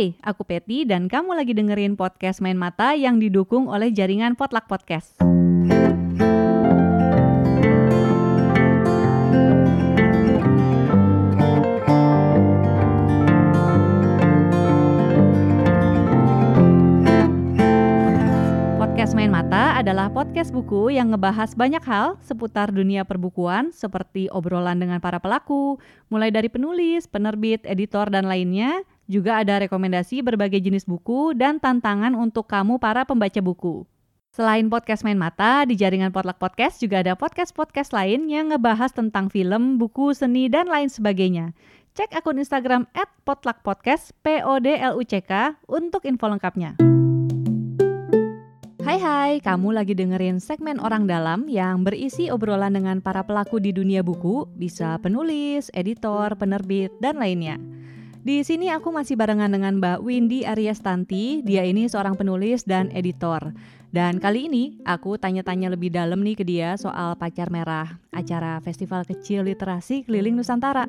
Hai, aku Peti dan kamu lagi dengerin Podcast Main Mata yang didukung oleh jaringan Potluck Podcast. Podcast Main Mata adalah podcast buku yang ngebahas banyak hal seputar dunia perbukuan seperti obrolan dengan para pelaku, mulai dari penulis, penerbit, editor, dan lainnya. Juga ada rekomendasi berbagai jenis buku dan tantangan untuk kamu para pembaca buku. Selain Podcast Main Mata, di jaringan Potluck Podcast juga ada podcast-podcast lain yang ngebahas tentang film, buku, seni, dan lain sebagainya. Cek akun Instagram @potluckpodcast, P-O-D-L-U-C-K, untuk info lengkapnya. Hai, kamu lagi dengerin segmen Orang Dalam yang berisi obrolan dengan para pelaku di dunia buku, bisa penulis, editor, penerbit, dan lainnya. Di sini aku masih barengan dengan Mbak Windy Aryastanti, dia ini seorang penulis dan editor. Dan kali ini aku tanya-tanya lebih dalam nih ke dia soal Pacar Merah, acara festival kecil literasi keliling Nusantara.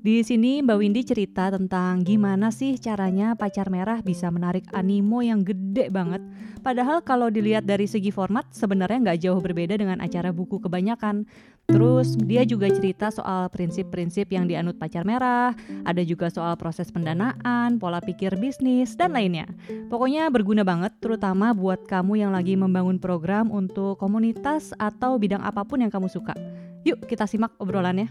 Di sini Mbak Windy cerita tentang gimana sih caranya Pacar Merah bisa menarik animo yang gede banget. Padahal kalau dilihat dari segi format sebenarnya nggak jauh berbeda dengan acara buku kebanyakan. Terus dia juga cerita soal prinsip-prinsip yang dianut Pacar Merah, ada juga soal proses pendanaan, pola pikir bisnis, dan lainnya. Pokoknya berguna banget terutama buat kamu yang lagi membangun program untuk komunitas atau bidang apapun yang kamu suka. Yuk kita simak obrolannya.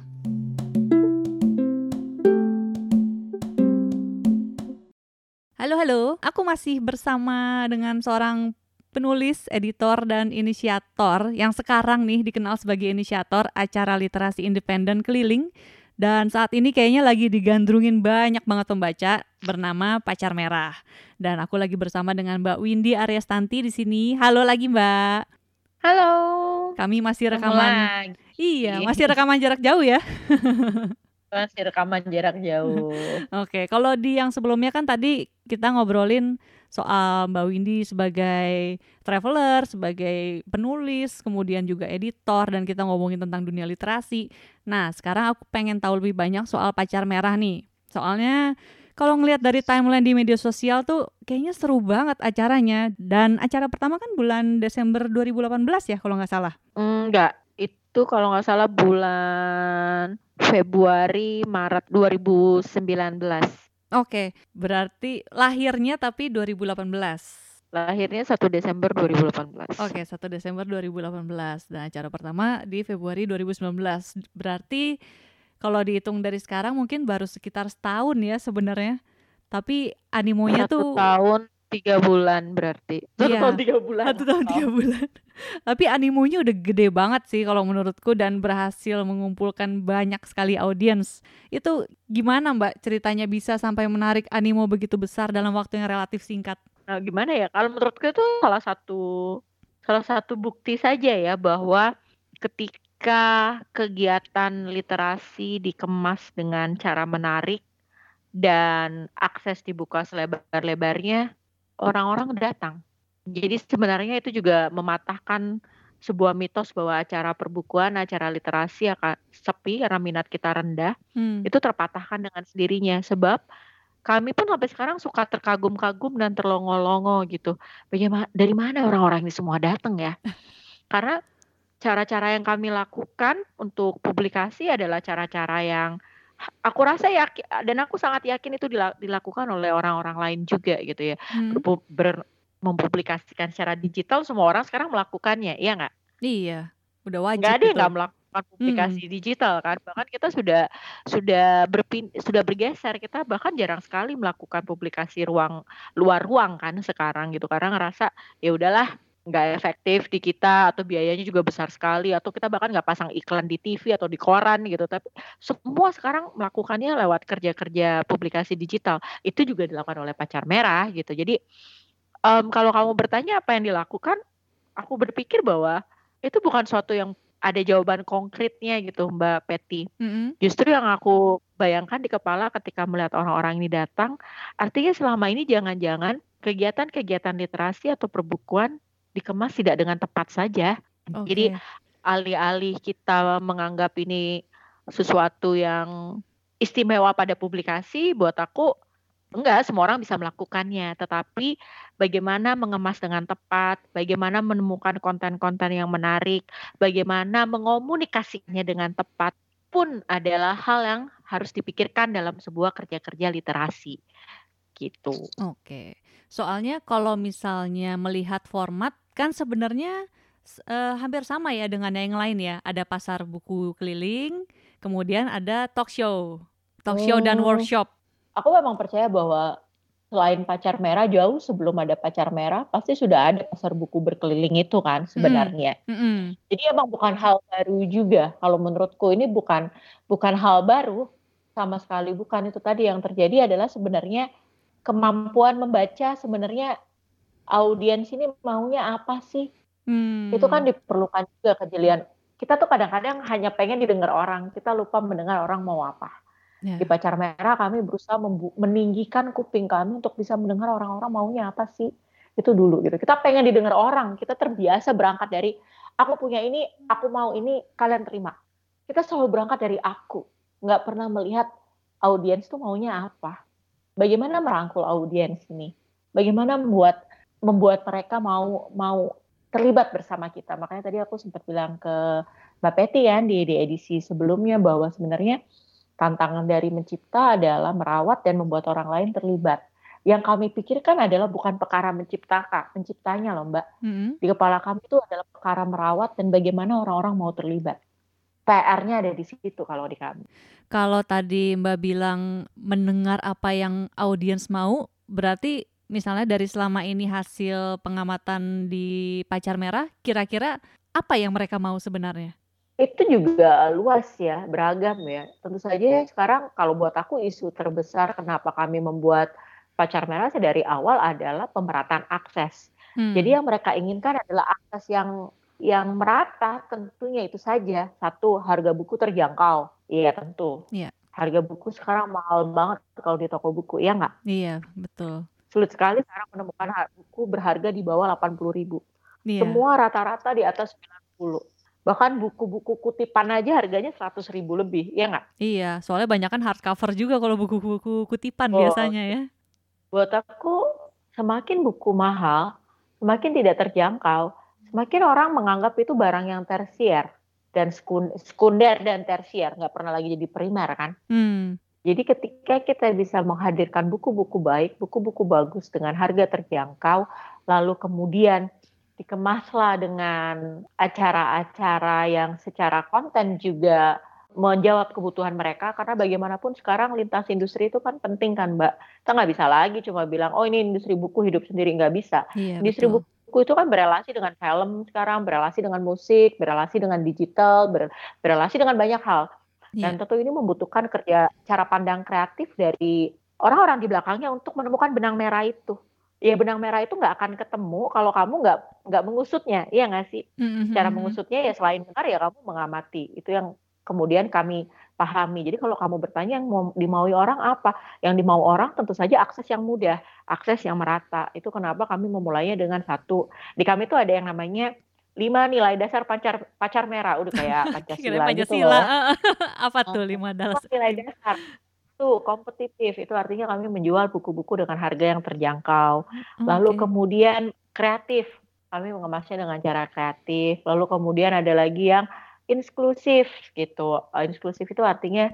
Halo, aku masih bersama dengan seorang penulis, editor, dan inisiator yang sekarang nih dikenal sebagai inisiator acara literasi independen keliling dan saat ini kayaknya lagi digandrungin banyak banget pembaca bernama Pacar Merah. Dan aku lagi bersama dengan Mbak Windy Aryastanti di sini. Halo lagi Mbak. Halo. Kami masih rekaman. Iya, masih rekaman jarak jauh ya. Masih rekaman jarak jauh. Oke, kalau di yang sebelumnya kan tadi kita ngobrolin soal Mbak Windy sebagai traveler, sebagai penulis, kemudian juga editor, dan kita ngomongin tentang dunia literasi. Nah, sekarang aku pengen tahu lebih banyak soal Pacar Merah nih. Soalnya kalau ngelihat dari timeline di media sosial tuh kayaknya seru banget acaranya. Dan acara pertama kan bulan Desember 2018 ya kalau nggak salah? Enggak, itu kalau nggak salah bulan Februari, Maret 2019. Oke, berarti lahirnya tapi 2018. Lahirnya 1 Desember 2018. Oke, 1 Desember 2018. Dan acara pertama di Februari 2019. Berarti kalau dihitung dari sekarang mungkin baru sekitar setahun ya sebenarnya. Tapi animonya tuh 1 tahun 3 bulan berarti. Satu tahun tiga bulan. Tapi animonya udah gede banget sih kalau menurutku dan berhasil mengumpulkan banyak sekali audiens. Itu gimana Mbak ceritanya bisa sampai menarik animo begitu besar dalam waktu yang relatif singkat? Nah, gimana ya? Kalau menurutku itu salah satu bukti saja ya bahwa ketika kegiatan literasi dikemas dengan cara menarik dan akses dibuka selebar-lebarnya, orang-orang datang. Jadi sebenarnya itu juga mematahkan sebuah mitos bahwa acara perbukuan, acara literasi akan sepi karena minat kita rendah. Itu terpatahkan dengan sendirinya. Sebab kami pun sampai sekarang suka terkagum-kagum dan terlongo-longo gitu. Dari mana orang-orang ini semua datang ya? Karena cara-cara yang kami lakukan untuk publikasi adalah cara-cara yang aku rasa yakin dan aku sangat yakin itu dilakukan oleh orang-orang lain juga gitu ya. Mempublikasikan secara digital semua orang sekarang melakukannya, iya nggak? Iya, udah wajib. Nggak ada yang nggak melakukan publikasi digital kan? Bahkan kita sudah bergeser, kita bahkan jarang sekali melakukan publikasi luar ruang kan sekarang gitu. Karena ngerasa ya udahlah, nggak efektif di kita atau biayanya juga besar sekali atau kita bahkan nggak pasang iklan di TV atau di koran gitu, tapi semua sekarang melakukannya lewat kerja-kerja publikasi digital. Itu juga dilakukan oleh Pacar Merah gitu. Jadi kalau kamu bertanya apa yang dilakukan, aku berpikir bahwa itu bukan suatu yang ada jawaban konkretnya gitu Mbak Peti. Justru yang aku bayangkan di kepala ketika melihat orang-orang ini datang, artinya selama ini jangan-jangan kegiatan-kegiatan literasi atau perbukuan dikemas tidak dengan tepat saja. Okay. Jadi alih-alih kita menganggap ini sesuatu yang istimewa pada publikasi, buat aku Enggak, semua orang bisa melakukannya, tetapi bagaimana mengemas dengan tepat, bagaimana menemukan konten-konten yang menarik, bagaimana mengomunikasikannya dengan tepat pun adalah hal yang harus dipikirkan dalam sebuah kerja-kerja literasi. Gitu. Oke. Soalnya kalau misalnya melihat format kan sebenarnya hampir sama ya dengan yang lain ya. Ada pasar buku keliling, kemudian ada talk show dan workshop. Aku memang percaya bahwa selain Pacar Merah, jauh sebelum ada Pacar Merah, pasti sudah ada pasar buku berkeliling itu kan sebenarnya. Jadi emang bukan hal baru juga. Kalau menurutku ini bukan hal baru, sama sekali bukan. Itu tadi yang terjadi adalah sebenarnya kemampuan membaca, sebenarnya audiens ini maunya apa sih? Itu kan diperlukan juga kejelian. Kita tuh kadang-kadang hanya pengen didengar orang, kita lupa mendengar orang mau apa. Yeah. Di Pacar Merah kami berusaha meninggikan kuping kami untuk bisa mendengar orang-orang maunya apa sih. Itu dulu gitu. Kita pengen didengar orang. Kita terbiasa berangkat dari aku punya ini, aku mau ini, kalian terima. Kita selalu berangkat dari aku. Gak pernah melihat audiens tuh maunya apa. Bagaimana merangkul audiens ini. Bagaimana membuat mereka mau terlibat bersama kita. Makanya tadi aku sempat bilang ke Mbak Peti ya di edisi sebelumnya bahwa sebenarnya tantangan dari mencipta adalah merawat dan membuat orang lain terlibat. Yang kami pikirkan adalah bukan perkara menciptanya loh Mbak. Di kepala kami itu adalah perkara merawat dan bagaimana orang-orang mau terlibat. PR-nya ada di situ kalau di kami. Kalau tadi Mbak bilang mendengar apa yang audiens mau, berarti misalnya dari selama ini hasil pengamatan di Pacar Merah, kira-kira apa yang mereka mau sebenarnya? Itu juga luas ya, beragam ya. Tentu saja sekarang kalau buat aku isu terbesar kenapa kami membuat Pacar Merah dari awal adalah pemerataan akses. Jadi yang mereka inginkan adalah akses yang merata, tentunya itu saja. Satu, harga buku terjangkau. Iya tentu. Yeah. Harga buku sekarang mahal banget kalau di toko buku, iya nggak? Iya, betul. Sulit sekali sekarang menemukan buku berharga di bawah 80.000. Yeah. Semua rata-rata di atas 90. Bahkan buku-buku kutipan aja harganya 100.000 lebih, ya nggak? Iya, soalnya banyak kan hardcover juga kalau buku-buku kutipan biasanya ya. Buat aku, semakin buku mahal, semakin tidak terjangkau, semakin orang menganggap itu barang yang tersier, dan sekunder dan tersier, nggak pernah lagi jadi primer kan? Jadi ketika kita bisa menghadirkan buku-buku baik, buku-buku bagus dengan harga terjangkau, lalu kemudian dikemaslah dengan acara-acara yang secara konten juga menjawab kebutuhan mereka. Karena bagaimanapun sekarang lintas industri itu kan penting kan Mbak. Kita nggak bisa lagi cuma bilang, oh ini industri buku hidup sendiri, nggak bisa. Iya, industri betul. Buku itu kan berelasi dengan film sekarang, berelasi dengan musik, berelasi dengan digital, berelasi dengan banyak hal. Iya. Dan tentu ini membutuhkan kerja cara pandang kreatif dari orang-orang di belakangnya untuk menemukan benang merah itu. Ya benang merah itu nggak akan ketemu kalau kamu nggak mengusutnya, iya nggak sih? Cara mengusutnya ya selain dengar ya kamu mengamati. Itu yang kemudian kami pahami. Jadi kalau kamu bertanya yang dimaui orang apa? Yang dimau orang tentu saja akses yang mudah, akses yang merata. Itu kenapa kami memulainya dengan satu. Di kami itu ada yang namanya 5 nilai dasar Pacar Merah. Udah kayak Pancasila gitu loh. Apa tuh 5 nilai dasar? Itu kompetitif, itu artinya kami menjual buku-buku dengan harga yang terjangkau. Lalu kemudian kreatif, kami mengemasnya dengan cara kreatif. Lalu kemudian ada lagi yang inklusif gitu. Inklusif itu artinya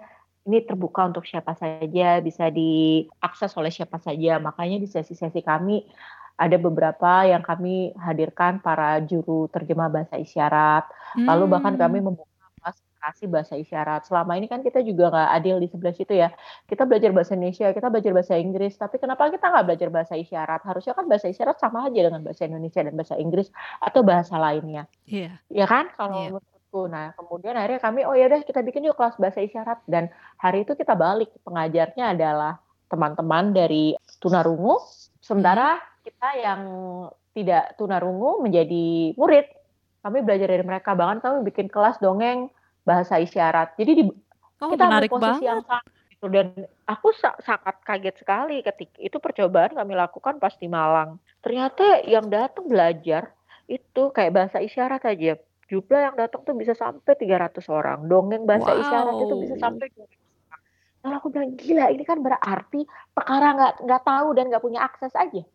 ini terbuka untuk siapa saja, bisa diakses oleh siapa saja. Makanya di sesi-sesi kami ada beberapa yang kami hadirkan para juru terjemah bahasa isyarat. Lalu bahkan kami membuka kasih bahasa isyarat. Selama ini kan kita juga nggak adil di sebelah situ ya. Kita belajar bahasa Indonesia, kita belajar bahasa Inggris, tapi kenapa kita nggak belajar bahasa isyarat? Harusnya kan bahasa isyarat sama aja dengan bahasa Indonesia dan bahasa Inggris atau bahasa lainnya. Iya. Yeah. Ya kan? Kalau menurutku. Nah, kemudian akhirnya kami, oh ya udah kita bikin juga kelas bahasa isyarat. Dan hari itu kita balik, pengajarnya adalah teman-teman dari tunarungu, sementara kita yang tidak tunarungu menjadi murid. Kami belajar dari mereka, bahkan kami bikin kelas dongeng bahasa isyarat. Jadi kita ambil posisi banget yang sama gitu. Dan aku sangat kaget sekali ketika itu percobaan kami lakukan pas di Malang. Ternyata yang datang belajar itu kayak bahasa isyarat aja. Jumlah yang datang tuh bisa sampai 300 orang. Dongeng bahasa isyarat itu bisa sampai 200 orang. Lalu aku bilang, gila, ini kan berarti perkara nggak tahu dan nggak punya akses aja.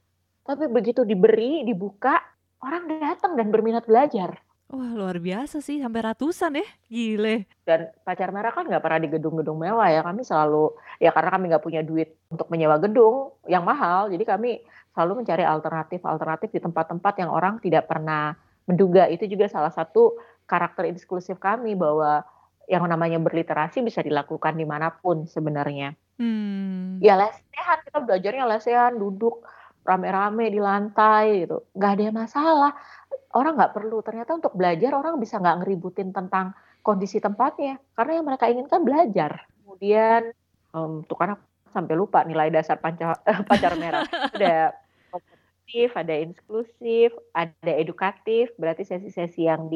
Tapi begitu diberi, dibuka, orang datang dan berminat belajar. Wah, luar biasa sih, sampai ratusan ya, gile. Dan Pacar Merah kan nggak pernah di gedung-gedung mewah ya. Kami selalu, ya karena kami nggak punya duit untuk menyewa gedung yang mahal. Jadi kami selalu mencari alternatif-alternatif di tempat-tempat yang orang tidak pernah menduga. Itu juga salah satu karakter inklusif kami, bahwa yang namanya berliterasi bisa dilakukan dimanapun sebenarnya. Ya lesehan, kita belajarnya lesehan, duduk rame-rame di lantai gitu. Gak ada masalah, orang gak perlu. Ternyata untuk belajar orang bisa gak ngeributin tentang kondisi tempatnya. Karena yang mereka inginkan belajar. Kemudian, tuh kan aku sampai lupa nilai dasar Pacar Merah. Ada kompetitif, ada inklusif, ada edukatif. Berarti sesi-sesi yang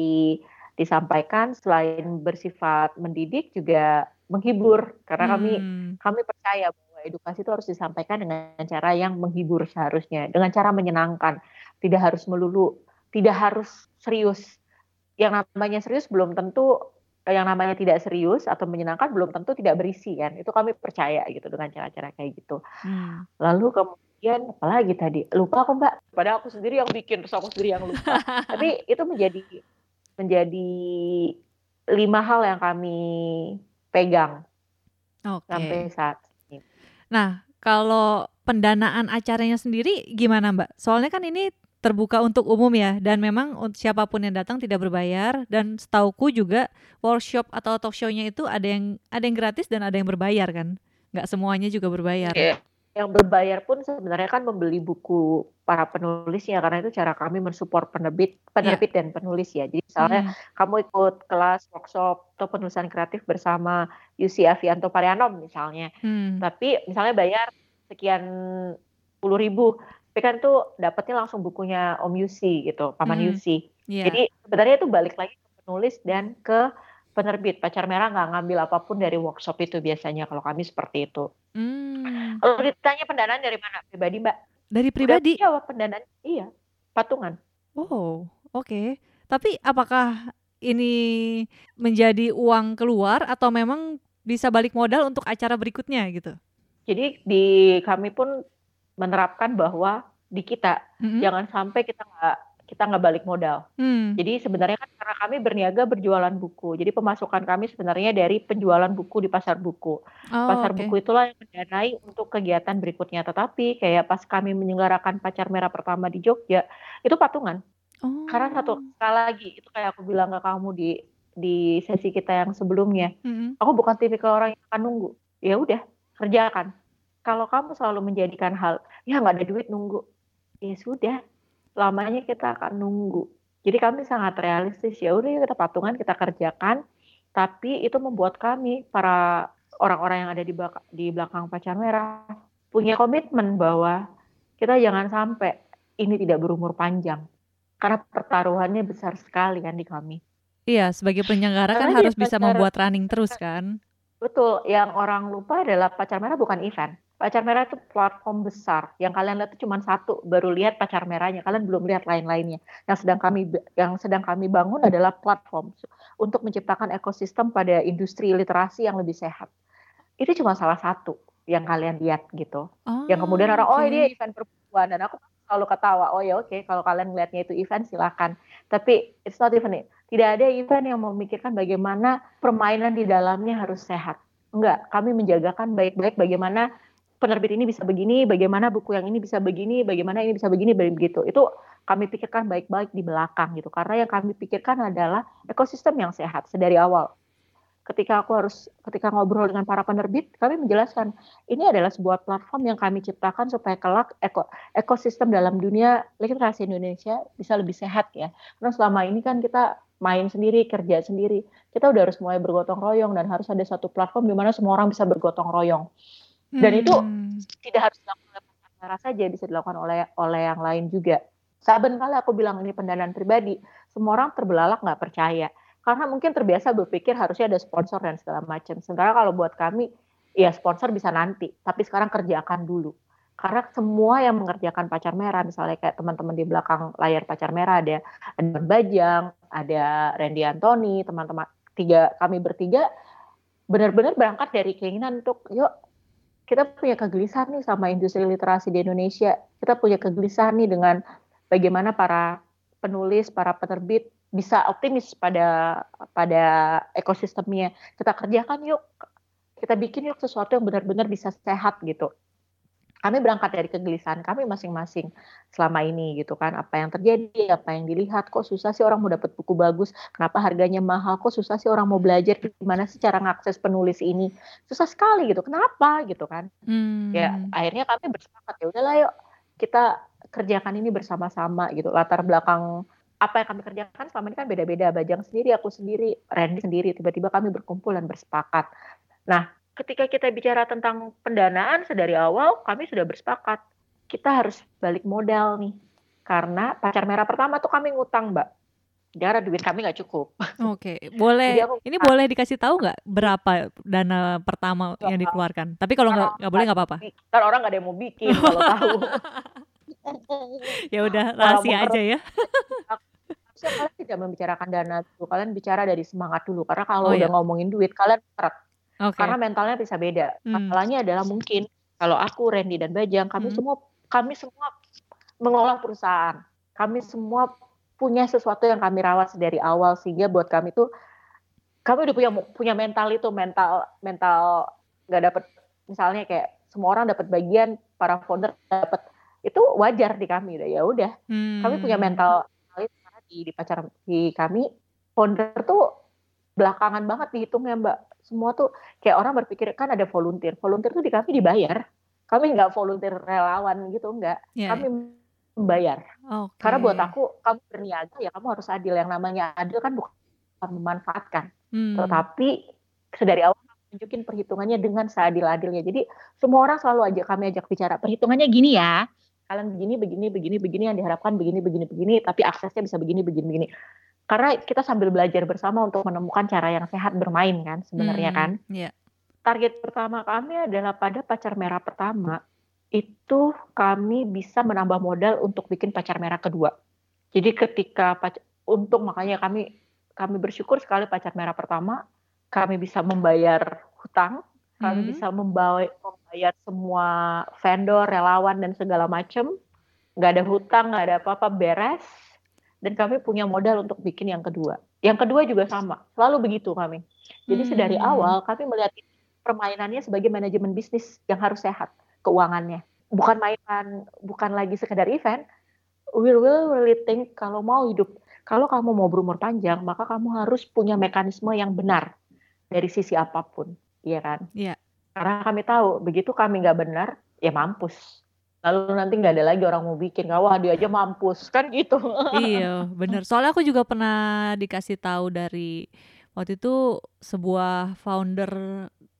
disampaikan selain bersifat mendidik juga menghibur, karena kami percaya bahwa edukasi itu harus disampaikan dengan cara yang menghibur seharusnya, dengan cara menyenangkan, tidak harus melulu, tidak harus serius. Yang namanya serius belum tentu, yang namanya tidak serius atau menyenangkan belum tentu tidak berisi kan. Itu kami percaya gitu dengan cara-cara kayak gitu. Lalu kemudian apalagi tadi, lupa aku Mbak, padahal aku sendiri yang bikin, terus aku sendiri yang lupa. Tapi itu menjadi 5 hal yang kami pegang sampai saat ini. Nah, kalau pendanaan acaranya sendiri gimana Mbak? Soalnya kan ini terbuka untuk umum ya, dan memang siapapun yang datang tidak berbayar, dan setauku juga workshop atau talk show-nya itu ada yang gratis dan ada yang berbayar kan? Nggak semuanya juga berbayar. Okay. Yang berbayar pun sebenarnya kan membeli buku para penulisnya, karena itu cara kami mensupport penerbit dan penulis ya. Jadi misalnya kamu ikut kelas workshop atau penulisan kreatif bersama Yusi Avianto Parianom misalnya, tapi misalnya bayar sekian 10.000, tapi kan itu dapatnya langsung bukunya Om Yusi gitu, Paman Yusi. Jadi sebenarnya itu balik lagi ke penulis dan ke penerbit. Pacar Merah nggak ngambil apapun dari workshop itu biasanya, kalau kami seperti itu. Kalau ditanya pendanaan dari mana? Pribadi Mbak. Dari pribadi? Udah jawab pendanaan, iya. Patungan. Oh, oke. Tapi apakah ini menjadi uang keluar atau memang bisa balik modal untuk acara berikutnya gitu? Jadi kami pun menerapkan bahwa di kita, jangan sampai kita nggak balik modal. Jadi sebenarnya kan karena kami berniaga berjualan buku, jadi pemasukan kami sebenarnya dari penjualan buku di pasar buku. Buku itulah yang mendanai untuk kegiatan berikutnya. Tetapi kayak pas kami menyelenggarakan Pacar Merah pertama di Jogja, itu patungan. Karena satu sekali lagi, itu kayak aku bilang ke kamu di sesi kita yang sebelumnya, aku bukan tipikal orang yang akan nunggu. Ya udah, kerjakan. Kalau kamu selalu menjadikan hal, ya nggak ada duit nunggu, ya sudah, lamanya kita akan nunggu. Jadi kami sangat realistis, ya udah kita patungan, kita kerjakan. Tapi itu membuat kami, para orang-orang yang ada di belakang Pacar Merah, punya komitmen bahwa kita jangan sampai ini tidak berumur panjang, karena pertaruhannya besar sekali kan di kami. Iya, sebagai penyelenggara kan harus bisa membuat running terus kan. Betul, yang orang lupa adalah Pacar Merah bukan event. Pacar Merah itu platform besar. Yang kalian lihat itu cuma satu, baru lihat Pacar Merahnya, kalian belum lihat lain-lainnya. Yang sedang kami bangun adalah platform untuk menciptakan ekosistem pada industri literasi yang lebih sehat. Itu cuma salah satu yang kalian lihat gitu. Yang kemudian orang ini event perempuan, dan aku selalu ketawa, kalau kalian lihatnya itu event silakan. Tapi it's not even it. Tidak ada event yang memikirkan bagaimana permainan di dalamnya harus sehat. Enggak, kami menjagakan baik-baik bagaimana penerbit ini bisa begini, bagaimana buku yang ini bisa begini, bagaimana ini bisa begini, begitu. Itu kami pikirkan baik-baik di belakang gitu. Karena yang kami pikirkan adalah ekosistem yang sehat sedari awal. Ketika ngobrol dengan para penerbit, kami menjelaskan ini adalah sebuah platform yang kami ciptakan supaya kelak ekosistem dalam dunia literasi Indonesia bisa lebih sehat ya. Karena selama ini kan kita main sendiri, kerja sendiri. Kita udah harus mulai bergotong royong dan harus ada satu platform di mana semua orang bisa bergotong royong. Dan itu tidak harus dilakukan oleh penyelenggara saja, bisa dilakukan oleh yang lain juga. Saben kali aku bilang ini pendanaan pribadi, semua orang terbelalak nggak percaya. Karena mungkin terbiasa berpikir harusnya ada sponsor dan segala macam. Sementara kalau buat kami, ya sponsor bisa nanti. Tapi sekarang kerjakan dulu. Karena semua yang mengerjakan Pacar Merah, misalnya kayak teman-teman di belakang layar Pacar Merah, ada Ben Bajang, ada Randy Antoni, teman-teman kami bertiga, benar-benar berangkat dari keinginan untuk yuk kita punya kegelisahan nih sama industri literasi di Indonesia, kita punya kegelisahan nih dengan bagaimana para penulis, para penerbit bisa optimis pada ekosistemnya. Kita kerjakan yuk, kita bikin yuk sesuatu yang benar-benar bisa sehat gitu. Kami berangkat dari kegelisahan kami masing-masing selama ini gitu kan. Apa yang terjadi, apa yang dilihat, kok susah sih orang mau dapat buku bagus, kenapa harganya mahal, kok susah sih orang mau belajar gimana sih cara ngakses penulis ini. Susah sekali gitu, kenapa gitu kan. Ya akhirnya kami bersepakat, ya udahlah yuk kita kerjakan ini bersama-sama gitu. Latar belakang apa yang kami kerjakan selama ini kan beda-beda. Bajang sendiri, aku sendiri, Randy sendiri, tiba-tiba kami berkumpul dan bersepakat. Nah, ketika kita bicara tentang pendanaan sedari awal, kami sudah bersepakat. Kita harus balik modal nih. Karena Pacar Merah pertama tuh kami ngutang, Mbak. Gara duit kami nggak cukup. Oke, boleh. Ini boleh dikasih tahu nggak berapa dana pertama yang dikeluarkan? Tapi kalau nggak boleh nggak apa-apa. Ntar orang nggak ada yang mau bikin kalau tahu. Ya udah, rahasia aja ya. Harusnya kalian tidak membicarakan dana dulu. Kalian bicara dari semangat dulu. Karena kalau udah ngomongin duit, kalian seret. Okay. Karena mentalnya bisa beda. Masalahnya adalah mungkin kalau aku, Randy dan Bajang, kami semua mengelola perusahaan. Kami semua punya sesuatu yang kami rawat dari awal, sehingga buat kami tuh kami udah punya mental itu, mental nggak dapat, misalnya kayak semua orang dapat bagian, para founder dapat, itu wajar di kami. Ya udah, kami punya mental itu karena di Pacar di kami founder tuh belakangan banget dihitungnya, Mbak. Semua tuh kayak orang berpikir kan ada volunteer tuh di kami dibayar. Kami nggak volunteer relawan gitu, nggak. Yeah. Kami membayar. Okay. Karena buat aku, kamu berniaga ya kamu harus adil. Yang namanya adil kan bukan memanfaatkan, tetapi dari awal tunjukin perhitungannya dengan seadil-adilnya. Jadi semua orang selalu kami ajak bicara perhitungannya gini ya. Kalian begini yang diharapkan begini, tapi aksesnya bisa begini. Karena kita sambil belajar bersama untuk menemukan cara yang sehat bermain kan sebenarnya kan. Yeah. Target pertama kami adalah pada Pacar Merah pertama itu kami bisa menambah modal untuk bikin Pacar Merah kedua. Jadi ketika untung, makanya kami bersyukur sekali Pacar Merah pertama kami bisa membayar hutang, kami bisa membayar semua vendor, relawan dan segala macam. Nggak ada hutang, nggak ada apa-apa, beres. Dan kami punya modal untuk bikin yang kedua. Yang kedua juga sama, selalu begitu kami. Jadi sedari awal kami melihat permainannya sebagai manajemen bisnis yang harus sehat keuangannya. Bukan mainan, bukan lagi sekedar event. We will really think kalau mau hidup, kalau kamu mau berumur panjang, maka kamu harus punya mekanisme yang benar dari sisi apapun, iya kan? Iya. Yeah. Karena kami tahu begitu kami nggak benar, ya mampus. Lalu nanti nggak ada lagi orang mau bikin, wah dia aja mampus, kan gitu. Iya, benar. Soalnya aku juga pernah dikasih tahu dari waktu itu sebuah founder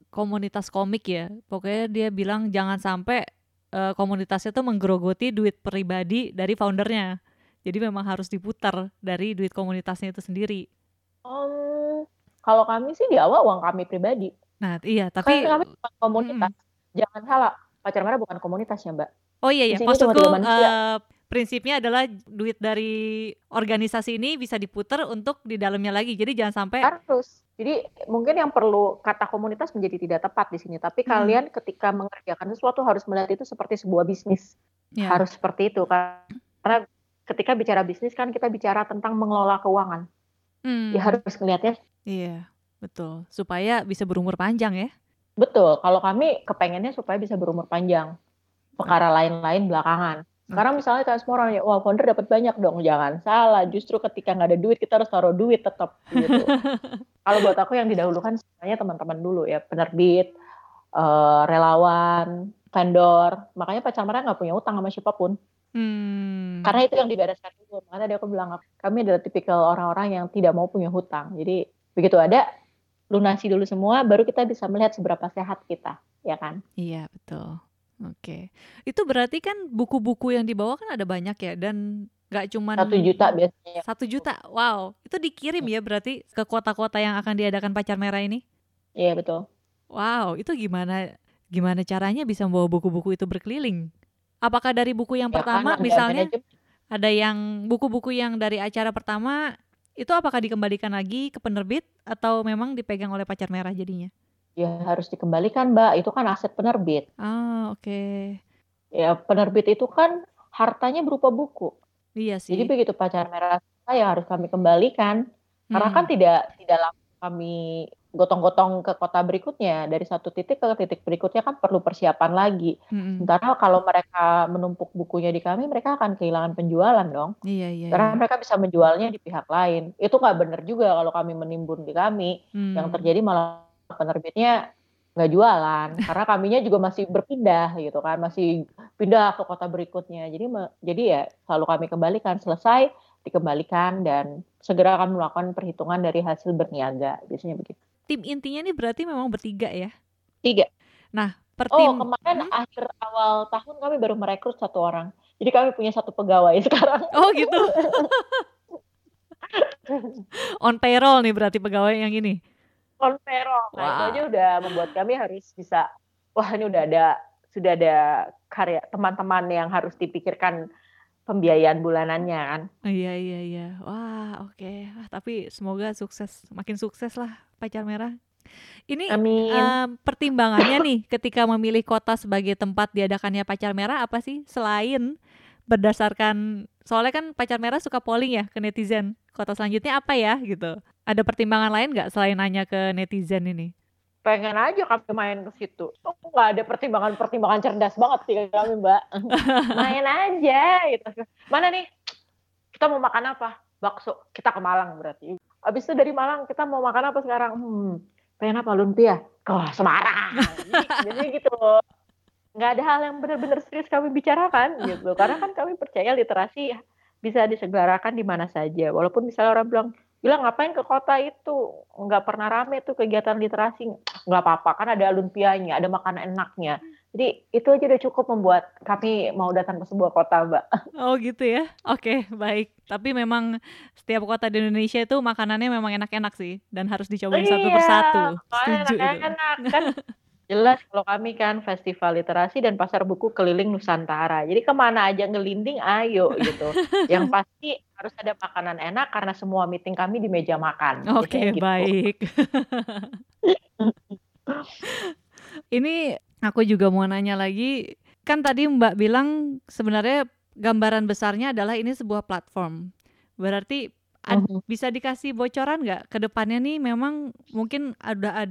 komunitas komik ya. Pokoknya dia bilang jangan sampai komunitasnya tuh menggerogoti duit pribadi dari foundernya. Jadi memang harus diputar dari duit komunitasnya itu sendiri. Kalau kami sih di awal uang kami pribadi. Nah iya, tapi kami bukan komunitas. Jangan salah, Pacar Merah bukan komunitas ya, Mbak. Oh iya, maksudku prinsipnya adalah duit dari organisasi ini bisa diputer untuk di dalamnya lagi. Jadi jangan sampai harus. Jadi mungkin yang perlu kata komunitas menjadi tidak tepat di sini. Tapi kalian ketika mengerjakan sesuatu harus melihat itu seperti sebuah bisnis. Yeah. Harus seperti itu. Karena ketika bicara bisnis kan kita bicara tentang mengelola keuangan. Ya harus melihatnya. Iya, betul. Supaya bisa berumur panjang ya. Betul. Kalau kami kepengennya supaya bisa berumur panjang. Perkara lain-lain belakangan. Sekarang misalnya kan semua orang ya, wah founder dapat banyak dong, jangan salah. Justru ketika nggak ada duit kita harus taruh duit tetap. Gitu. Kalau buat aku yang didahulukan sebenarnya teman-teman dulu ya, penerbit, relawan, vendor. Makanya Pacar Merah nggak punya utang sama siapapun. Karena itu yang dibereskan dulu. Makanya dia aku bilang kami adalah tipikal orang-orang yang tidak mau punya hutang. Jadi begitu ada lunasi dulu semua, baru kita bisa melihat seberapa sehat kita, ya kan? Iya betul. Oke, itu berarti kan buku-buku yang dibawa kan ada banyak ya, dan gak cuma 1 juta biasanya. 1 juta, wow, itu dikirim ya berarti ke kota-kota yang akan diadakan Pacar Merah ini? Iya betul. Wow, itu gimana caranya bisa membawa buku-buku itu berkeliling? Apakah dari buku yang pertama kan, misalnya ada yang buku-buku yang dari acara pertama itu apakah dikembalikan lagi ke penerbit atau memang dipegang oleh Pacar Merah jadinya? ya harus dikembalikan, Mbak. Itu kan aset penerbit. Ah, oke. Okay. Ya, penerbit itu kan hartanya berupa buku. Iya sih. Jadi begitu Pacar Merah yang harus kami kembalikan, karena kan tidak langsung kami gotong-gotong ke kota berikutnya, dari satu titik ke titik berikutnya kan perlu persiapan lagi. Sementara kalau mereka menumpuk bukunya di kami, mereka akan kehilangan penjualan dong. Iya. Karena mereka bisa menjualnya di pihak lain. Itu nggak benar juga kalau kami menimbun di kami. Yang terjadi malah penerbitnya nggak jualan, karena kaminya juga masih berpindah gitu kan, masih pindah ke kota berikutnya. Jadi ya selalu kami kembalikan, selesai dikembalikan dan segera akan melakukan perhitungan dari hasil berniaga, biasanya begitu. Tim intinya nih berarti memang bertiga ya? 3. Nah, kemarin akhir awal tahun kami baru merekrut 1 orang. Jadi kami punya 1 pegawai sekarang. Oh gitu. On payroll nih berarti pegawai yang ini. On payroll. Nah, itu aja udah membuat kami harus bisa, ini sudah ada karya teman-teman yang harus dipikirkan pembiayaan bulanannya kan. Iya. Wah, oke. Tapi semoga sukses, makin sukses lah Pacar Merah. Ini pertimbangannya nih ketika memilih kota sebagai tempat diadakannya Pacar Merah apa sih? Selain berdasarkan, soalnya kan Pacar Merah suka polling ya ke netizen. Kota selanjutnya apa ya gitu. Ada pertimbangan lain nggak selain nanya ke netizen ini? Pengen aja kami main ke situ. Nggak ada pertimbangan cerdas banget sih kami, Mbak. Main aja gitu. Mana nih? Kita mau makan apa? Bakso. Kita ke Malang berarti. Abis itu dari Malang kita mau makan apa sekarang? Pengen apa? Lumpia. Semarang. Jadi gitu. Nggak ada hal yang benar-benar serius kami bicarakan gitu. Karena kan kami percaya literasi bisa disegarakan di mana saja. Walaupun misalnya orang bilang ngapain ke kota itu, nggak pernah rame tuh kegiatan literasi, nggak apa-apa, kan ada lumpianya, ada makanan enaknya. Jadi itu aja udah cukup membuat kami mau datang ke sebuah kota, Mbak. Oh gitu ya, oke, baik. Tapi memang setiap kota di Indonesia itu makanannya memang enak-enak sih, dan harus dicobain satu persatu. Setuju enak-enak kan. Jelas kalau kami kan festival literasi dan pasar buku keliling Nusantara. Jadi kemana aja ngelinding ayo gitu. Yang pasti harus ada makanan enak karena semua meeting kami di meja makan. Oke, gitu. Baik. Ini aku juga mau nanya lagi. Kan tadi Mbak bilang sebenarnya gambaran besarnya adalah ini sebuah platform. Berarti bisa dikasih bocoran nggak ke depannya nih, memang mungkin ada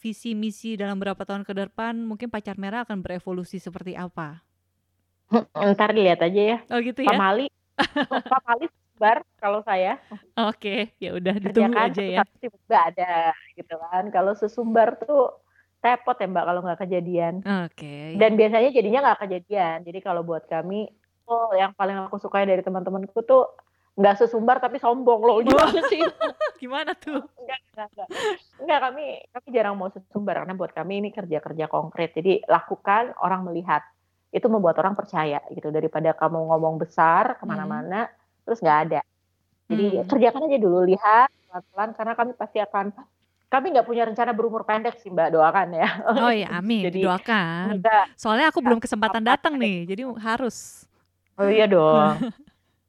visi misi dalam beberapa tahun ke depan mungkin Pacar Merah akan berevolusi seperti apa? Ntar dilihat aja ya. Oh gitu ya. Pamali sebar kalau saya. Oke, ya udah ditunggu aja ya. Tiba-tiba ada gitu kan. Kalau sesumbar tuh repot ya Mbak kalau nggak kejadian. Oke. Dan biasanya jadinya nggak kejadian. Jadi kalau buat kami, yang paling aku sukai dari teman-temanku tuh nggak sesumbar tapi sombong loh. Gimana sih? Gimana tuh? Enggak, kami jarang mau sesumbar karena buat kami ini kerja konkret. Jadi lakukan, orang melihat, itu membuat orang percaya gitu, daripada kamu ngomong besar kemana-mana terus nggak ada. Jadi kerjakan aja dulu, lihat pelan-pelan, karena kami pasti akan, kami nggak punya rencana berumur pendek sih Mbak, doakan ya. Oh iya, amin. Jadi, doakan. Soalnya aku belum kesempatan datang nih, jadi harus. Oh iya dong.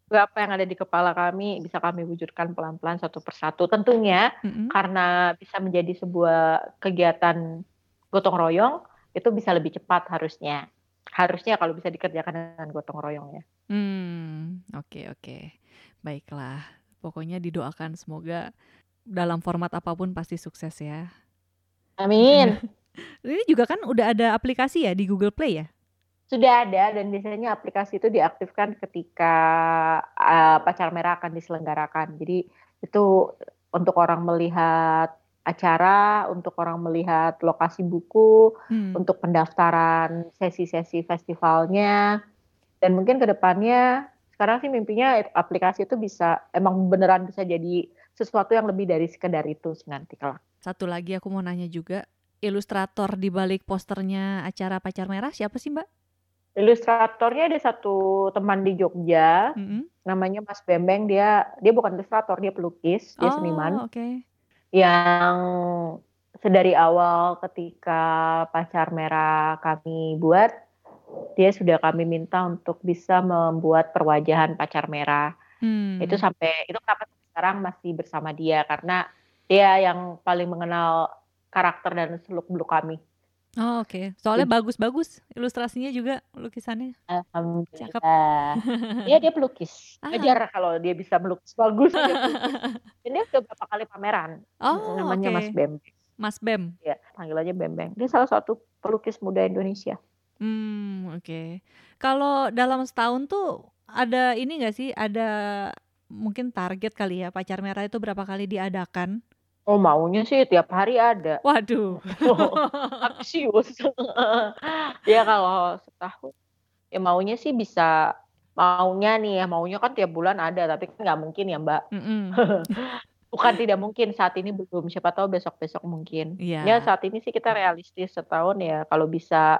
Apa yang ada di kepala kami bisa kami wujudkan pelan-pelan satu persatu tentunya, karena bisa menjadi sebuah kegiatan gotong royong itu bisa lebih cepat harusnya kalau bisa dikerjakan dengan gotong royongnya. Oke. Baiklah, pokoknya didoakan semoga dalam format apapun pasti sukses ya. Amin. Ini juga kan udah ada aplikasi ya di Google Play ya? Sudah ada, dan biasanya aplikasi itu diaktifkan ketika Pacar Merah akan diselenggarakan. Jadi itu untuk orang melihat acara, untuk orang melihat lokasi buku, untuk pendaftaran sesi-sesi festivalnya. Dan mungkin ke depannya, sekarang sih mimpinya aplikasi itu bisa, emang beneran bisa jadi sesuatu yang lebih dari sekedar itu nanti kelak. Satu lagi aku mau nanya juga, ilustrator di balik posternya acara Pacar Merah siapa sih Mbak? Ilustratornya ada satu teman di Jogja, namanya Mas Bembeng. Dia bukan ilustrator, dia pelukis, dia seniman. Okay. Yang sedari awal ketika Pacar Merah kami buat, dia sudah kami minta untuk bisa membuat perwajahan Pacar Merah. Itu kenapa sekarang masih bersama dia, karena dia yang paling mengenal karakter dan seluk-beluk kami. Oh oke, okay. Soalnya bagus-bagus ilustrasinya juga, lukisannya. Alhamdulillah. Iya dia pelukis. Wajar kalau dia bisa melukis bagus. Ini udah beberapa kali pameran. Oh, namanya okay. Mas Bem. Mas Bem. Iya, panggilannya Bembeng. Dia salah satu pelukis muda Indonesia. Hmm oke. Okay. Kalau dalam setahun tuh ada ini nggak sih? Ada mungkin target kali ya, Pacar Merah itu berapa kali diadakan? Oh maunya sih tiap hari ada. Waduh. Ambisius. Ya kalau setahun, ya maunya sih bisa, maunya nih ya, maunya kan tiap bulan ada, tapi kan nggak mungkin ya Mbak. Bukan tidak mungkin, saat ini belum, siapa tahu besok-besok mungkin. Yeah. Ya saat ini sih kita realistis setahun ya, kalau bisa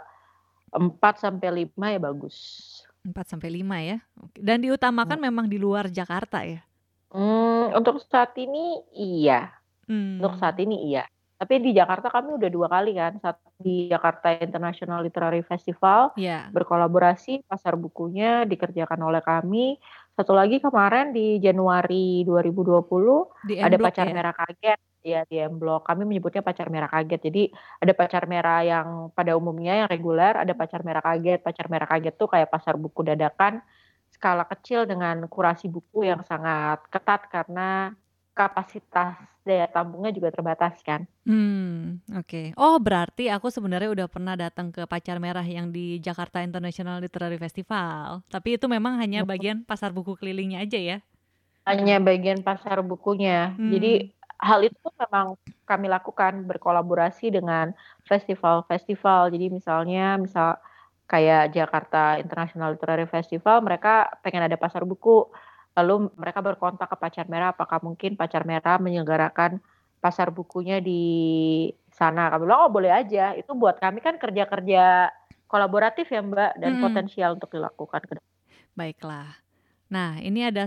4-5 ya bagus. 4-5 ya. Dan diutamakan memang di luar Jakarta ya? Untuk saat ini iya. Untuk saat ini iya. Tapi di Jakarta kami udah 2 kali kan. Satu di Jakarta International Literary Festival, berkolaborasi, pasar bukunya dikerjakan oleh kami. Satu lagi kemarin di Januari 2020 di ada Pacar Merah Kaget ya, di M-Block. Kami menyebutnya Pacar Merah Kaget. Jadi ada Pacar Merah yang pada umumnya yang reguler, ada Pacar Merah Kaget. Pacar Merah Kaget tuh kayak pasar buku dadakan skala kecil dengan kurasi buku yang sangat ketat karena kapasitas daya tampungnya juga terbatas kan. Oke. Oh berarti aku sebenarnya udah pernah datang ke Pacar Merah yang di Jakarta International Literary Festival. Tapi itu memang hanya bagian pasar buku kelilingnya aja ya? Hanya bagian pasar bukunya. Jadi hal itu memang kami lakukan berkolaborasi dengan festival-festival. Jadi misal kayak Jakarta International Literary Festival, mereka pengen ada pasar buku. Lalu mereka berkontak ke Pacar Merah, apakah mungkin Pacar Merah menyelenggarakan pasar bukunya di sana. Kami bilang, oh boleh aja. Itu buat kami kan kerja-kerja kolaboratif ya Mbak, dan potensial untuk dilakukan. Baiklah. Nah ini ada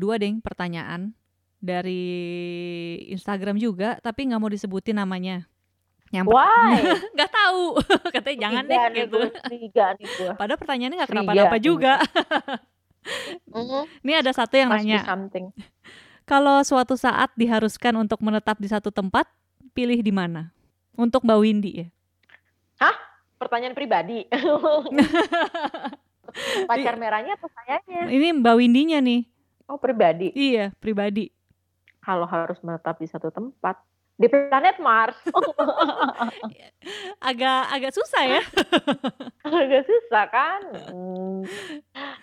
dua pertanyaan dari Instagram juga, tapi gak mau disebutin namanya. Why? Gak tahu. Katanya jangan deh gitu. Tiga nih, padahal pertanyaannya gak kenapa-napa juga. Ini ada satu yang nanya, kalau suatu saat diharuskan untuk menetap di satu tempat, pilih di mana? Untuk Mbak Windy ya. Hah? Pertanyaan pribadi? Pacar merahnya atau sayanya? Ini Mbak Windinya nih. Oh pribadi? Iya pribadi. Kalau harus menetap di satu tempat, di planet Mars. Agak susah ya. Agak susah kan.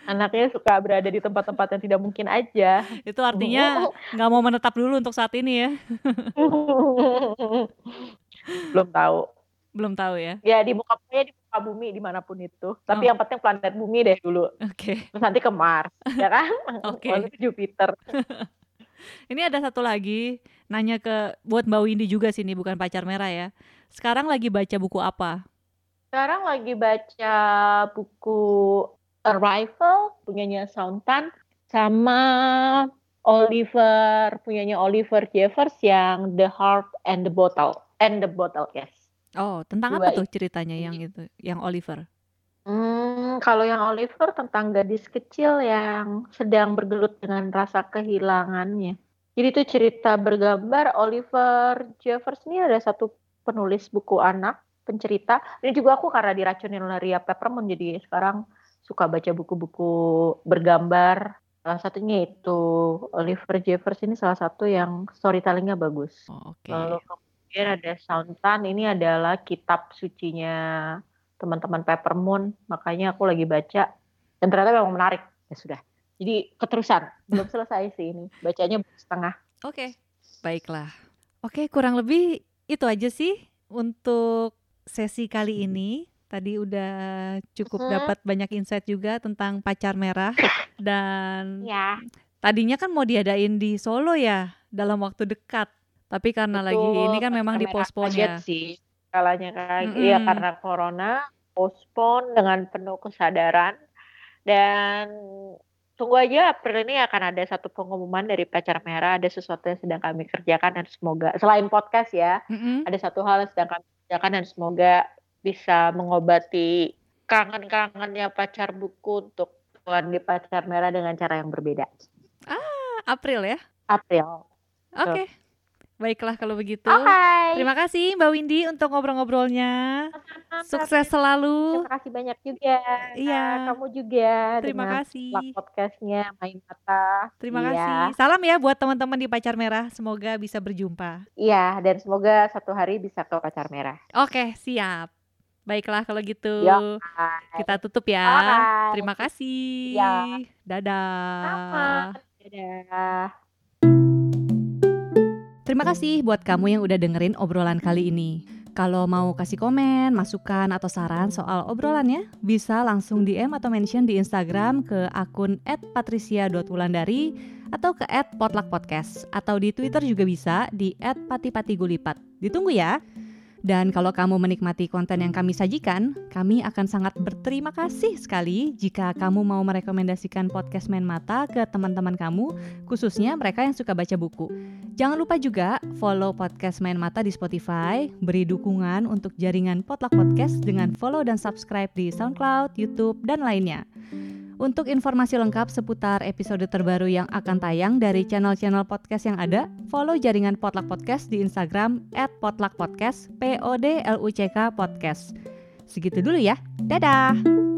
Anaknya suka berada di tempat-tempat yang tidak mungkin aja. Itu artinya gak mau menetap dulu untuk saat ini ya. Belum tahu ya. Ya di muka bumi dimanapun itu. Tapi yang penting planet bumi deh dulu. Oke. Terus nanti ke Mars ya kan. Oke. Lalu ke Jupiter. Ini ada satu lagi nanya ke buat Mbak Windy juga sih, ini bukan Pacar Merah ya. Sekarang lagi baca buku apa? Sekarang lagi baca buku Arrival punyanya Shontan sama Oliver punyanya Oliver Jeffers yang The Heart and the Bottle. Yes. Oh, tentang apa tuh ceritanya yang itu, yang Oliver? Kalau yang Oliver tentang gadis kecil yang sedang bergelut dengan rasa kehilangannya. Jadi itu cerita bergambar. Oliver Jeffers ini ada satu penulis buku anak, pencerita. Ini juga aku karena diracunin oleh Rhea Peppermann jadi sekarang suka baca buku-buku bergambar. Salah satunya itu Oliver Jeffers ini salah satu yang storytellingnya bagus. Oh, okay. Lalu kemudian ada Shontan, ini adalah kitab sucinya teman-teman Paper Moon, makanya aku lagi baca dan ternyata memang menarik. Ya sudah, jadi keterusan, belum selesai sih ini, bacanya setengah. Oke. Baiklah. Oke, kurang lebih itu aja sih untuk sesi kali ini. Tadi udah cukup dapat banyak insight juga tentang Pacar Merah dan ya. Tadinya kan mau diadain di Solo ya dalam waktu dekat, tapi karena lagi ini kan memang dipospon ya. Kalanya kan iya karena corona postpone dengan penuh kesadaran, dan tunggu aja April ini akan ada satu pengumuman dari Pacar Merah, ada sesuatu yang sedang kami kerjakan dan semoga selain podcast ya ada satu hal yang sedang kami kerjakan dan semoga bisa mengobati kangen-kangennya pacar buku untuk tuan di Pacar Merah dengan cara yang berbeda. April ya? April. Oke. Baiklah kalau begitu. Okay. Terima kasih Mbak Windy untuk ngobrol-ngobrolnya. Sukses selalu. Terima kasih banyak juga. Iya. Kamu juga. Terima kasih. Podcastnya Main Mata. Terima kasih. Salam ya buat teman-teman di Pacar Merah. Semoga bisa berjumpa. Iya, dan semoga satu hari bisa ke Pacar Merah. Oke, siap. Baiklah kalau gitu. Yo. Kita tutup ya. Bye. Terima kasih. Yo. Dadah. Dadah. Terima kasih buat kamu yang udah dengerin obrolan kali ini. Kalau mau kasih komen, masukan, atau saran soal obrolannya, bisa langsung DM atau mention di Instagram ke akun @patricia.wulandari atau ke @potluckpodcast atau di Twitter juga bisa di @patipatigulipat. Ditunggu ya. Dan kalau kamu menikmati konten yang kami sajikan, kami akan sangat berterima kasih sekali jika kamu mau merekomendasikan Podcast Main Mata ke teman-teman kamu, khususnya mereka yang suka baca buku. Jangan lupa juga follow Podcast Main Mata di Spotify, beri dukungan untuk jaringan Potluck Podcast dengan follow dan subscribe di SoundCloud, YouTube, dan lainnya. Untuk informasi lengkap seputar episode terbaru yang akan tayang dari channel-channel podcast yang ada, follow jaringan Potluck Podcast di Instagram @potluckpodcast, Podluck Podcast. Segitu dulu ya. Dadah!